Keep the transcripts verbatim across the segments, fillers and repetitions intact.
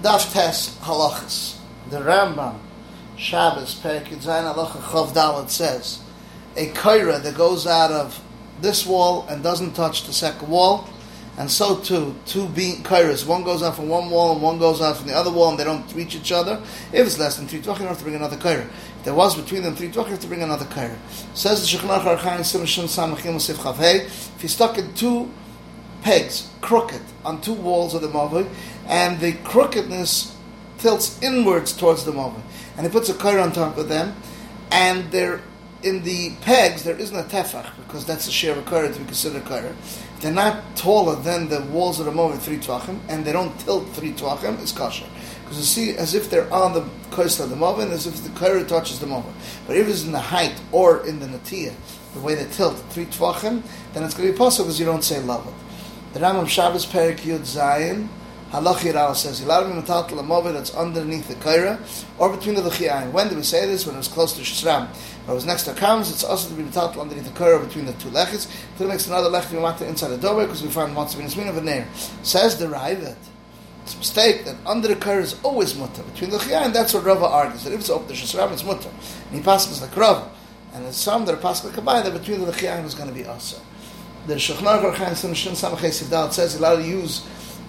Daf Tes Halachas. The Rambam, Shabbos, Perek Zayin Halacha Chav Dalet says, a kaira that goes out of this wall and doesn't touch the second wall, and so too, two kairas, one goes out from one wall and one goes out from the other wall, and they don't reach each other. If it's less than three tvachim, you have to bring another kaira. If there was between them three tvachim, you have to bring another kaira. Says the Shulchan Aruch Archaim Siman Shin Samachim Yosef Chav Hey, if he's stuck in two pegs, crooked, on two walls of the Mavoi, and the crookedness tilts inwards towards the Mavoi, and he puts a kaira on top of them, and they're in the pegs, there isn't a tefach, because that's a sheer of kaira to be considered kaira. They're not taller than the walls of the Mavoi, three tvachim, and they don't tilt three tvachim, it's kasher. Because you see, as if they're on the coast of the Mavoi, and as if the kaira touches the Mavoi. But if it's in the height, or in the natiyah, the way they tilt, three tvachim, then it's going to be possible, because you don't say lavod. The Rambam Shabbos Perek Yud Zayin Halacha Yirah says, "Hilarim Matat L'Mavoi that's underneath the kaira or between the l'chi'ayim." When do we say this? When it was close to Shishram. When it was next to Kams, it's also to be matat underneath the kaira between the two lechis. Till it makes another lech to be matat inside the doorway because we find once to be nismin of a neir. Says the Raavad, it's a mistake that under the kaira is always mutter between the l'chi'ayim. That's what Rava argues. That if it's up to Shishram, it's mutter, and he passes like Rava. And there's some that are passing like Abai that between the l'chi'ayim is going to be also. The Shulchan Aruch Archaim Siman Shin Samachei Sif Dalet says you're allowed to use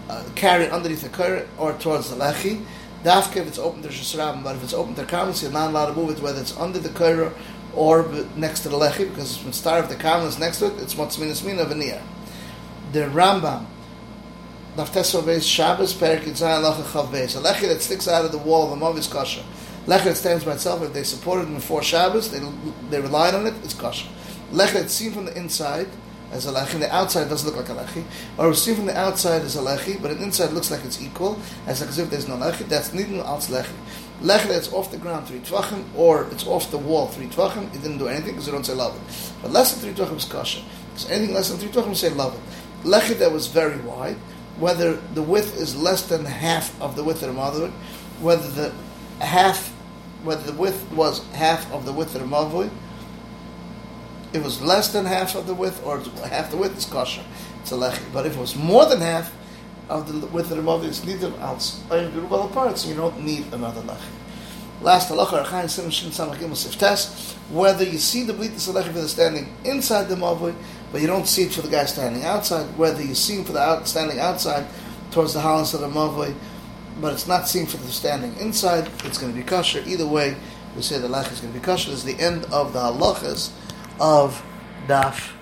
uh, carry underneath the kaira or towards the lechi. Dafke if it's open to Shishram, but if it's open to Karmelis, you're not allowed to move it whether it's under the kaira or next to the lechi, because when star of the Karmelis next to it, it's what's minus min of a near. The Rambam Daf Tes Beis Shabbos Perek Zayin Halacha Chav Beis. A lechi that sticks out of the wall of a Mavoi is kasher. Lechi that stands by itself, if they supported it before Shabbos, they they relied on it, it's kasher. Lechi that's seen from the inside as a lechi, the outside doesn't look like a lechi, or seen from the outside as a lechi, but the inside looks like it's equal, as like as if there's no lechi. That's nidin al lechi. Lechi that's off the ground three tvachim, or it's off the wall three tvachim. It didn't do anything because you don't say lavin. But less than three tvachim is kasher. Because anything less than three tvachim, say lavin. Lechi that was very wide, whether the width is less than half of the width of the Mavoi, whether the half, whether the width was half of the width of the Mavoi, it was less than half of the width, or half the width is kosher. It's a lechi. But if it was more than half of the width of the Mavoi, it's neither else. So you don't need another lechi. Last halacha, Archaim Siman Shin Samachim Yosef Tes. Whether you see the blitas lechi for the standing inside the Mavoi, but you don't see it for the guy standing outside. Whether you see him for the out, standing outside towards the halons of the Mavoi, but it's not seen for the standing inside, it's going to be kosher. Either way, we say the lechi is going to be kosher. It's the end of the halachas of Daf